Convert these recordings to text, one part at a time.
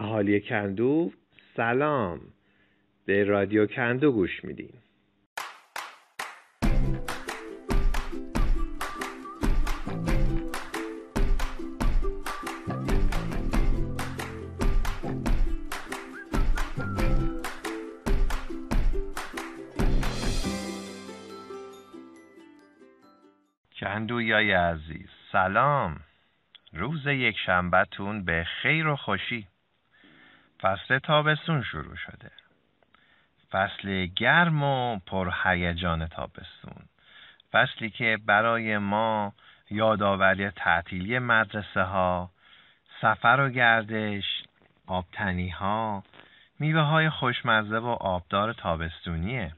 اهالی کندو، سلام. به رادیو کندو گوش میدین. کندویای عزیز، سلام. روز یک شنبه‌تون به خیر و خوشی. فصل تابستون شروع شده، فصل گرم و پرهیجان تابستون، فصلی که برای ما یادآوری تعطیلی مدرسه ها، سفر و گردش، آبتنی ها، میوه های خوشمزه و آبدار تابستونیه.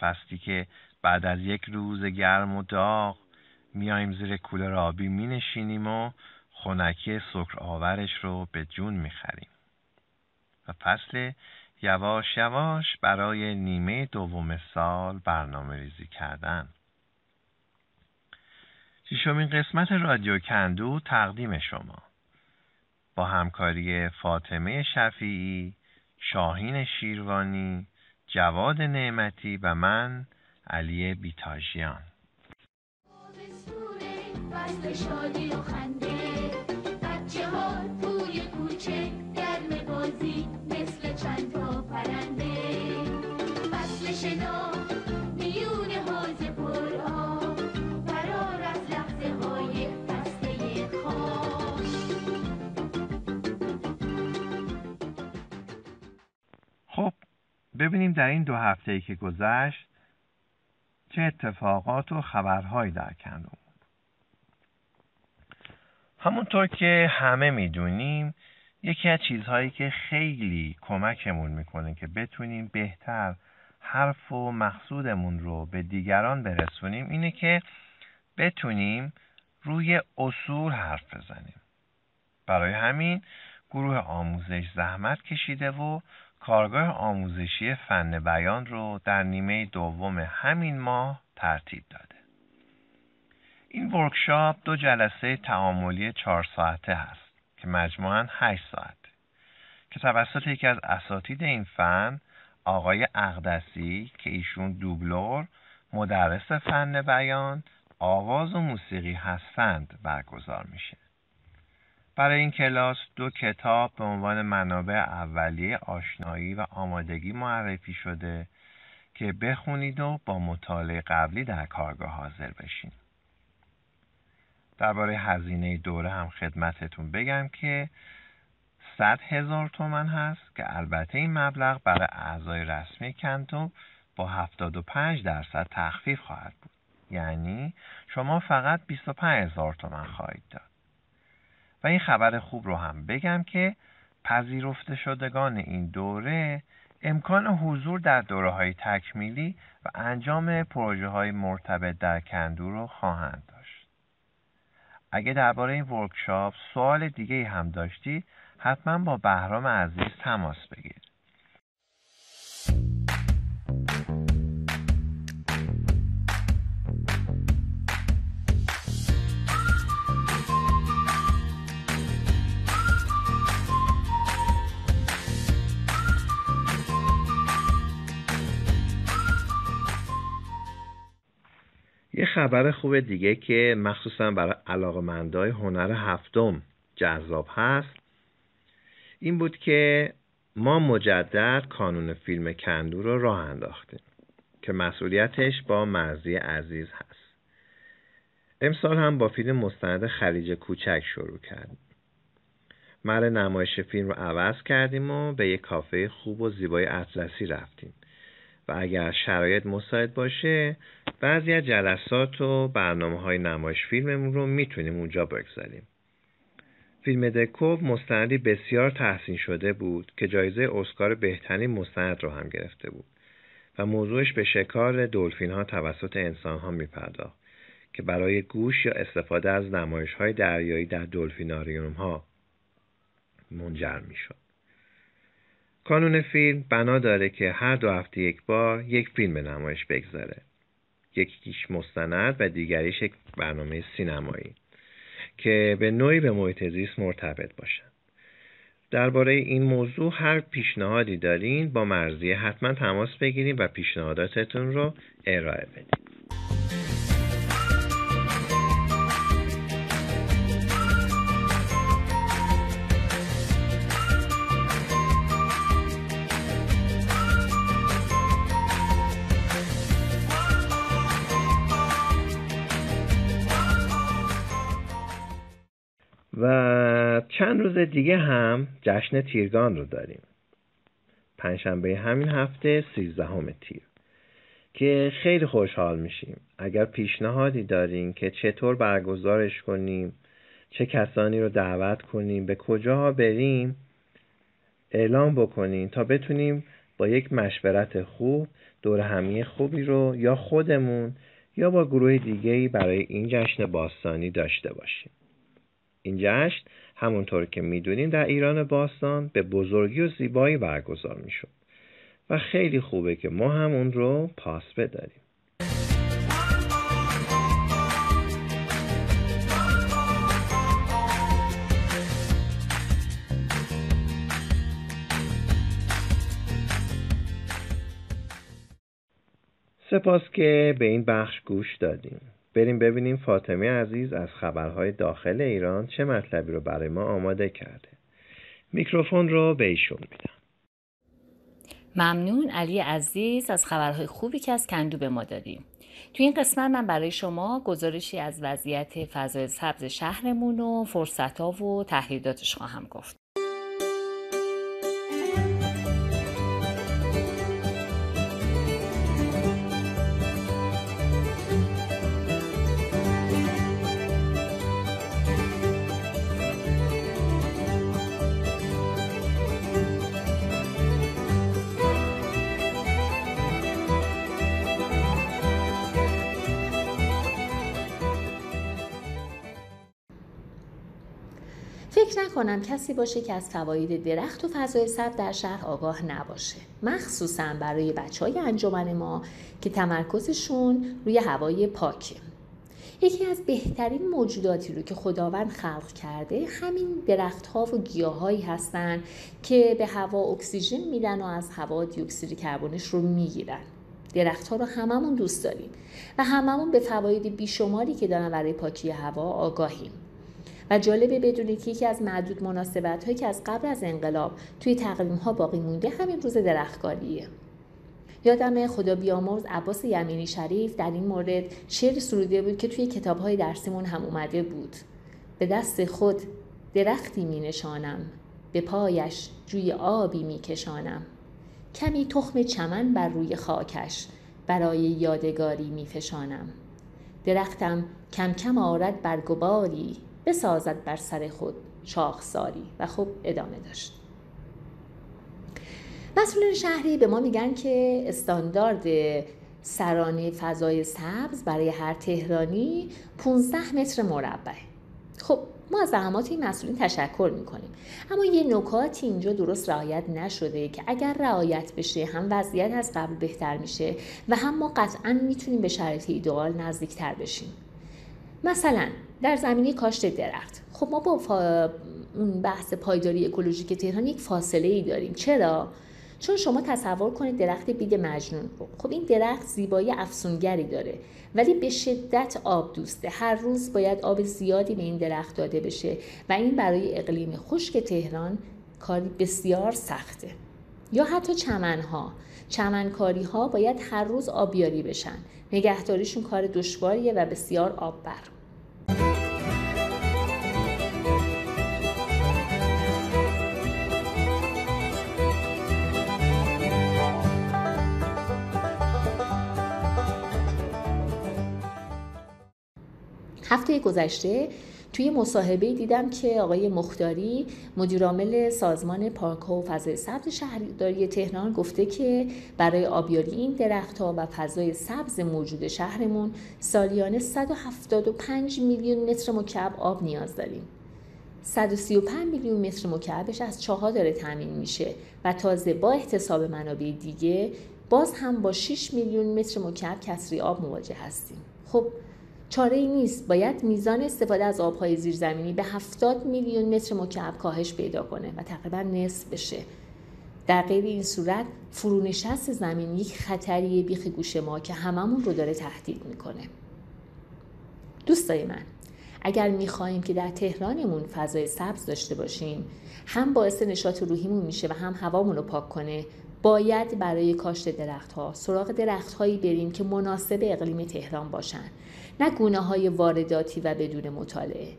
فصلی که بعد از یک روز گرم و داغ میایم زیر کولر آبی می نشینیم و خنکی سکرآورش رو به جون می خریم. و فصل یواش یواش برای نیمه دوم سال برنامه ریزی کردن. ششمین قسمت رادیو کندو تقدیم شما با همکاری فاطمه شفیعی، شاهین شیروانی، جواد نعمتی و من علی بیتاژیان. فصل شادی و خنده، بچه ها توی کوچه گرم بازی مثل چند تا پرنده. فصل شنا میون حوض پر آب، فرار از لحظه های فصله خواب. خب ببینیم در این دو هفته‌ای که گذشت چه اتفاقات و خبرهایی در کندو. همونطور که همه میدونیم، یکی از چیزهایی که خیلی کمکمون میکنه که بتونیم بهتر حرف و مقصودمون رو به دیگران برسونیم اینه که بتونیم روی اصول حرف بزنیم. برای همین گروه آموزش زحمت کشیده و کارگاه آموزشی فن بیان رو در نیمه دوم همین ماه ترتیب داده. این ورکشاپ 2 جلسه تعاملی 4 ساعته هست که مجموعاً 8 ساعت، که توسط یکی از اساتید این فن، آقای اقدسی، که ایشون دوبلور، مدرس فن بیان، آواز و موسیقی هستند، برگزار میشه. برای این کلاس 2 کتاب به عنوان منابع اولیه آشنایی و آمادگی معرفی شده که بخونید و با مطالعه قبلی در کارگاه حاضر بشین. درباره هزینه دوره هم خدمتتون بگم که 100,000 تومان هست که البته این مبلغ برای اعضای رسمی کندو با 75% تخفیف خواهد بود، یعنی شما فقط 25,000 تومان خواهید داد. و این خبر خوب رو هم بگم که پذیرفته شدگان این دوره امکان حضور در دوره‌های تکمیلی و انجام پروژه‌های مرتبط در کندو رو خواهند داشت. اگه درباره این ورکشاپ سوال دیگه هم داشتید، حتما با بهرام عزیز تماس بگیرید. یه خبر خوب دیگه که مخصوصا برای علاقه‌مندای هنر هفتم جذاب هست این بود که ما مجدد کانون فیلم کندو رو راه انداختیم که مسئولیتش با مرزی عزیز هست. امسال هم با فیلم مستند خلیج کوچک شروع کردیم. مر نمایش فیلم رو عوض کردیم و به یه کافه خوب و زیبای اطلسی رفتیم و اگر شرایط مساعد باشه بعضی از جلسات و برنامه‌های نمایش فیلممون رو میتونیم اونجا بگذاریم. فیلم دکوف مستندی بسیار تحسین شده بود که جایزه اسکار بهترین مستند رو هم گرفته بود و موضوعش به شکار دلفین‌ها توسط انسان‌ها می‌پرداخت که برای گوش یا استفاده از نمایش‌های دریایی در دلفیناریوم‌ها منجر می‌شد. کانون فیلم بنا داره که هر 2 هفته یک بار یک فیلم نمایش بگذاره، یکیش مستند و دیگریش یک برنامه سینمایی که به نوعی به محیط زیست مرتبط باشن. درباره این موضوع هر پیشنهادی دارین با مرزی حتما تماس بگیرید و پیشنهاداتتون رو ارائه بدید. و چند روز دیگه هم جشن تیرگان رو داریم. پنجشنبه همین هفته 13 تیر که خیلی خوشحال میشیم اگر پیشنهادی دارین که چطور برگزارش کنیم، چه کسانی رو دعوت کنیم، به کجاها بریم، اعلام بکنین تا بتونیم با یک مشورت خوب دور همی خوبی رو یا خودمون یا با گروه دیگه‌ای برای این جشن باستانی داشته باشیم. این جشن همونطور که میدونیم در ایران باستان به بزرگی و زیبایی برگزار میشد و خیلی خوبه که ما هم اون رو پاس بداریم. سپاس که به این بخش گوش دادیم. بریم ببینیم فاطمه عزیز از خبرهای داخل ایران چه مطلبی رو برای ما آماده کرده. میکروفون رو به ایشون میدم. ممنون علی عزیز از خبرهای خوبی که از کندو به ما دادیم. تو این قسمت من برای شما گزارشی از وضعیت فضای سبز شهرمون و فرصت‌ها و تهدیداتش خواهم گفت. فکر نکنم کسی باشه که از فواید درخت و فضای سبز در شهر آگاه نباشه، مخصوصاً برای بچهای انجمن ما که تمرکزشون روی هوای پاکه. یکی از بهترین موجوداتی رو که خداوند خلق کرده همین درخت‌ها و گیاهایی هستن که به هوا اکسیژن میدن و از هوا دی اکسید کربنش رو میگیرن. درخت‌ها رو هممون دوست داریم و هممون به فواید بیشماری که دارن برای پاکی هوا آگاهیم. و جالبه بدونید که یکی از معدود مناسبت‌هایی که از قبل از انقلاب توی تقویم‌ها باقی مونده همین روز درختکاریه. یادمه خدا بیامرز عباس یمینی شریف در این مورد شعر سروده بود که توی کتاب‌های درسیمون هم اومده بود. به دست خود درختی می‌نشانم، به پایش جوی آبی می‌کشانم. کمی تخم چمن بر روی خاکش برای یادگاری می‌فشانم. درختم کم کم آرد بر گباری، بسازد بر سر خود شاخساری. و خب ادامه داشت. مسئولین شهری به ما میگن که استاندارد سرانه فضای سبز برای هر تهرانی 15 متر مربعه. خب ما از زحمات این مسئولین تشکر میکنیم، اما یه نکاتی اینجا درست رعایت نشده که اگر رعایت بشه هم وضعیت از قبل بهتر میشه و هم ما قطعا میتونیم به شرایط ایدئال نزدیکتر بشیم. مثلا در زمینه کاشت درخت، خب ما با اون بحث پایداری اکولوژیک تهران یک فاصله ای داریم. چرا؟ چون شما تصور کنید درخت بید مجنون، خب این درخت زیبایی افسونگری داره ولی به شدت آب دوسته. هر روز باید آب زیادی به این درخت داده بشه و این برای اقلیم خشک تهران کاری بسیار سخته. یا حتی چمنها، چمنکاریها باید هر روز آبیاری بشن، نگهداریشون کار دشواریه و بسیار آببر. هفته گذشته توی مصاحبه‌ای دیدم که آقای مختاری مدیرعامل سازمان پارک‌ها و فضای سبز شهرداری تهران گفته که برای آبیاری این درخت‌ها و فضای سبز موجود شهرمون سالیانه 175 میلیون متر مکعب آب نیاز داریم. 135 میلیون متر مکعبش از چاه‌ها داره تامین میشه و تازه با احتساب منابع دیگه باز هم با 6 میلیون متر مکعب کسری آب مواجه هستیم. خب چاره‌ای نیست. باید میزان استفاده از آب‌های زیرزمینی به 70 میلیون متر مکعب کاهش پیدا کنه و تقریباً نصف بشه. در غیر این صورت فرونشست زمین یک خطری بیخ گوش ما که هممون رو داره تهدید میکنه. دوستای من، اگر میخوایم که در تهرانمون فضای سبز داشته باشیم، هم باعث نشاط روحیمون میشه و هم هوامون رو پاک کنه، باید برای کاشت درختها سراغ درختهایی بریم که مناسب اقلیم تهران باشن، نه گونه‌های وارداتی و بدون مطالعه.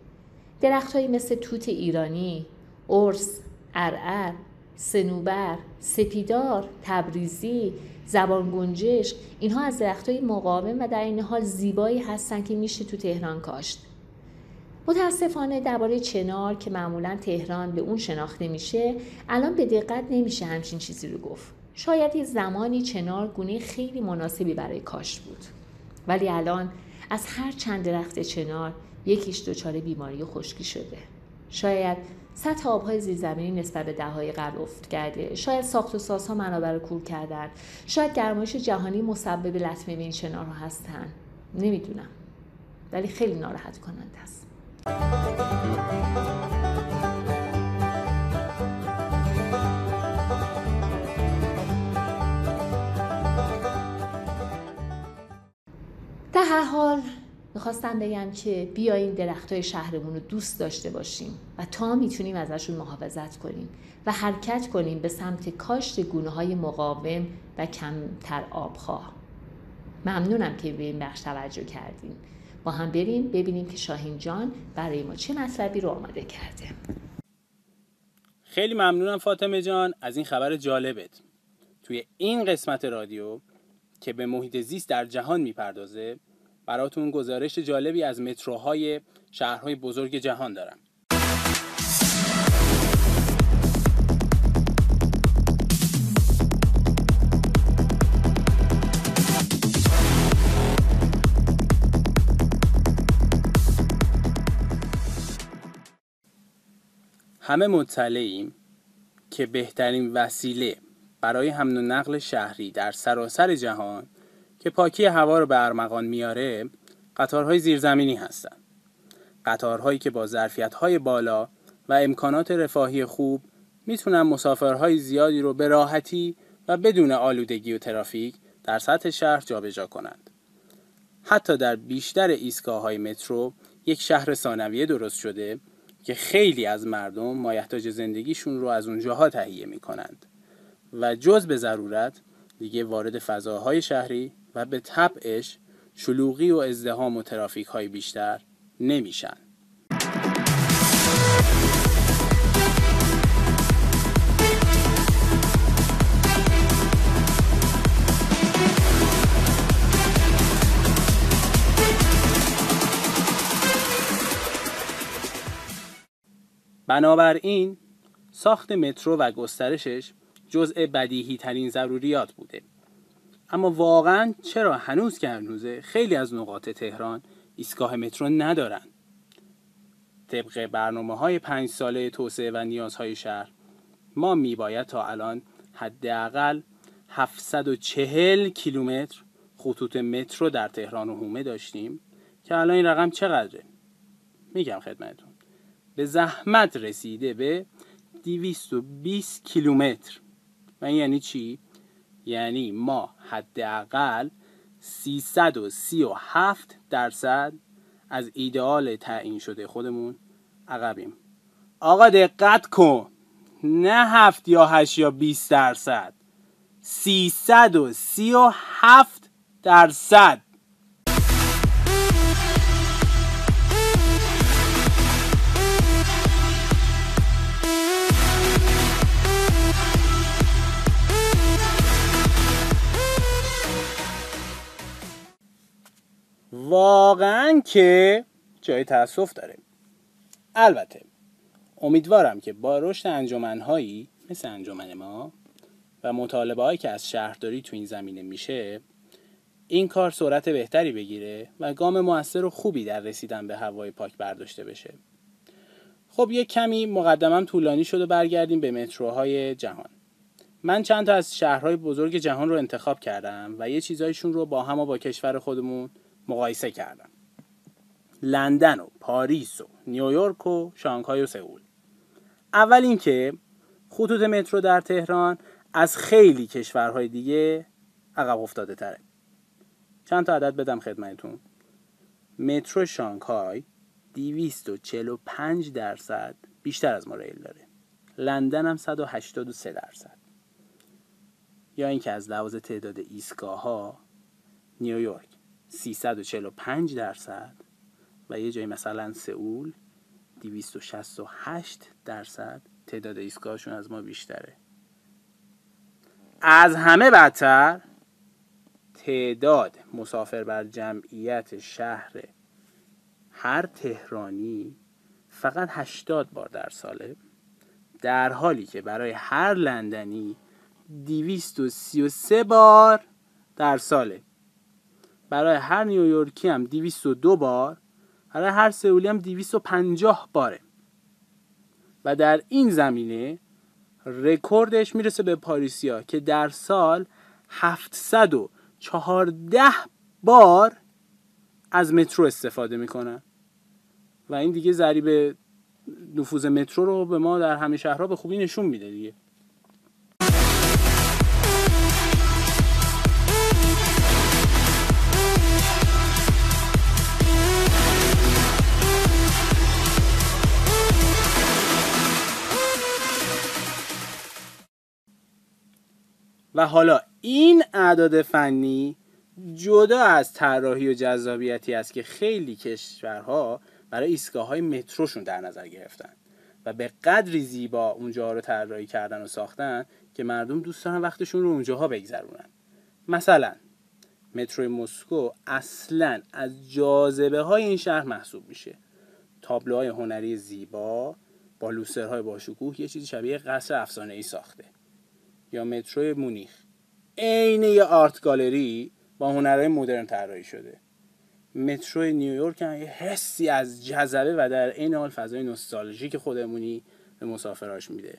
درختهایی مثل توت ایرانی، ارس، عرعر، سنوبر، سپیدار، تبریزی، زبان گنجشک، اینها از درختهای مقاوم و در این حال زیبایی هستن که میشه تو تهران کاشت. متاسفانه درباره چنار که معمولا تهران به اون شناخته میشه، الان به دقت نمیشه همچین چیزی رو گفت. شاید یه زمانی چنار گونه خیلی مناسبی برای کاشت بود، ولی الان از هر چند درخت چنار یکیش دچار بیماری خشکی شده. شاید سطح آب‌های زیرزمینی نسبت به دهه‌های قبل افت کرده، شاید ساخت و سازها منابع رو کور کردن، شاید گرمایش جهانی مسبب لطمه این چنارها هستن. نمیدونم، ولی خیلی ناراحت کننده است. در هر حال میخواستم بگم که بیاییم درختای شهرمون رو دوست داشته باشیم و تا میتونیم ازشون محافظت کنیم و حرکت کنیم به سمت کاشت گونه‌های مقاوم و کمتر آبخواه. ممنونم که به این بخش توجه کردیم. با هم بریم ببینیم که شاهین جان برای ما چه مطلبی رو آماده کرده. خیلی ممنونم فاطمه جان از این خبر جالبت. توی این قسمت رادیو که به محیط زیست در جهان میپردازه، براتون گزارش جالبی از متروهای شهرهای بزرگ جهان دارم. همه مطلعیم که بهترین وسیله برای حمل و نقل شهری در سراسر جهان که پاکی هوا رو به ارمغان میاره، قطارهای زیرزمینی هستند. قطارهایی که با ظرفیت‌های بالا و امکانات رفاهی خوب میتونن مسافرهای زیادی رو به راحتی و بدون آلودگی و ترافیک در سطح شهر جابجا کنند. حتی در بیشتر ایستگاه‌های مترو یک شهر ثانویه درست شده که خیلی از مردم مایحتاج زندگیشون رو از اونجاها تهیه میکنند و جز به ضرورت دیگه وارد فضاهای شهری و به طبعش شلوغی و ازدحام و ترافیک های بیشتر نمیشن. بنابراین ساخت مترو و گسترشش جزء بدیهی ترین ضروریات بوده. اما واقعاً چرا هنوز که هنوزه خیلی از نقاط تهران ایستگاه مترو ندارن؟ طبق برنامه‌های 5 ساله توسعه و نیازهای شهر، ما میباید تا الان حداقل 740 کیلومتر خطوط مترو در تهران و حومه داشتیم که الان این رقم چقدره؟ میگم خدمتتون، به زحمت رسیده به 220 کیلومتر. و این یعنی چی؟ یعنی ما حداقل 337% از ایدئال تعیین شده خودمون عقبیم. آقا دقت کن، نه 7 یا 8 یا 20%، 337%. واقعاً که جای تأسف داره. البته امیدوارم که با رشد انجمن‌هایی مثل انجمن ما و مطالبه‌هایی که از شهرداری تو این زمینه میشه، این کار سرعت بهتری بگیره و گام مؤثر و خوبی در رسیدن به هوای پاک برداشته بشه. خب یک کمی مقدمم طولانی شد و برگردیم به متروهای جهان. من چند تا از شهرهای بزرگ جهان رو انتخاب کردم و یه چیزایشون رو با هم و با کشور خودمون مقایسه کردم. لندن و پاریس و نیویورک و شانگهای و سئول. اول اینکه خطوط مترو در تهران از خیلی کشورهای دیگه عقب افتاده تره. چند تا عدد بدم خدمتتون. مترو شانگهای 245% بیشتر از ما ریل داره. لندن هم 183%. یا اینکه از لحاظ تعداد ایستگاه‌ها نیویورک 345% و یه جایی مثلا سئول 268% تعداد ایستگاهشون از ما بیشتره. از همه بدتر تعداد مسافر بر جمعیت شهر هر تهرانی فقط 80 بار در ساله، در حالی که برای هر لندنی 233 بار در ساله، برای هر نیویورکی هم 202 بار، برای هر سئولی هم 250 باره. و در این زمینه رکوردش میرسه به پاریسیا که در سال 714 بار از مترو استفاده میکنن و این دیگه ضریب نفوذ مترو رو به ما در همه شهرها به خوبی نشون میده دیگه. و حالا این اعداد فنی جدا از طراحی و جذابیتی است که خیلی کشورها برای ایستگاه‌های متروشون در نظر گرفتن و به قدری زیبا اونجاها رو طراحی کردن و ساختن که مردم دوست دارن وقتشون رو اونجاها بگذرونن. مثلا مترو مسکو اصلا از جاذبه‌های این شهر محسوب میشه. تابلوهای هنری زیبا با لوسترهای باشکوه یه چیزی شبیه قصر افسانه‌ای ساخته. یا مترو مونیخ عین یه آرت گالری با هنرهای مدرن طراحی شده. مترو نیویورک هم یه حسی از جذبه و در این حال فضای نوستالژیک خودمونی به مسافراش میده.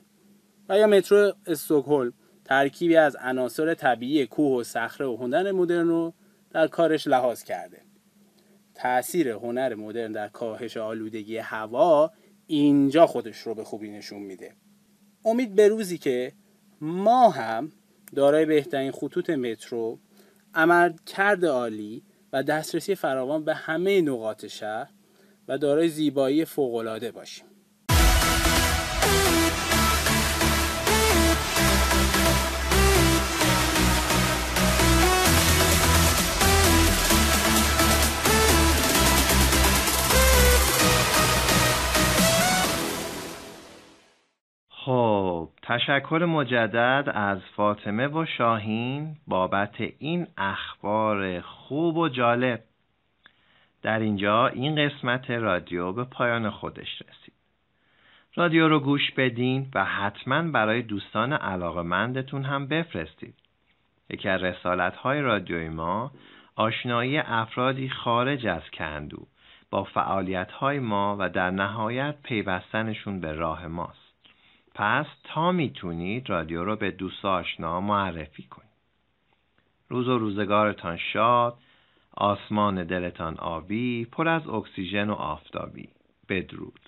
و یا مترو استکهلم ترکیبی از عناصر طبیعی کوه و صخره و هنر مدرن رو در کارش لحاظ کرده. تأثیر هنر مدرن در کاهش آلودگی هوا اینجا خودش رو به خوبی نشون میده. امید به روزی که ما هم دارای بهترین خطوط مترو، عملکرد عالی و دسترسی فراوان به همه نقاط شهر و دارای زیبایی فوق‌العاده باشیم. خب تشکر مجدد از فاطمه و شاهین بابت این اخبار خوب و جالب. در اینجا این قسمت رادیو به پایان خودش رسید. رادیو رو گوش بدین و حتما برای دوستان علاقه‌مندتون هم بفرستید. یکی از رسالت‌های رادیوی ما آشنایی افرادی خارج از کندو با فعالیت‌های ما و در نهایت پیوستنشون به راه ماست. پس تا میتونید رادیو رو به دوست آشنا معرفی کنید. روز و روزگارتان شاد، آسمان دلتان آبی، پر از اکسیژن و آفتابی. بدرود.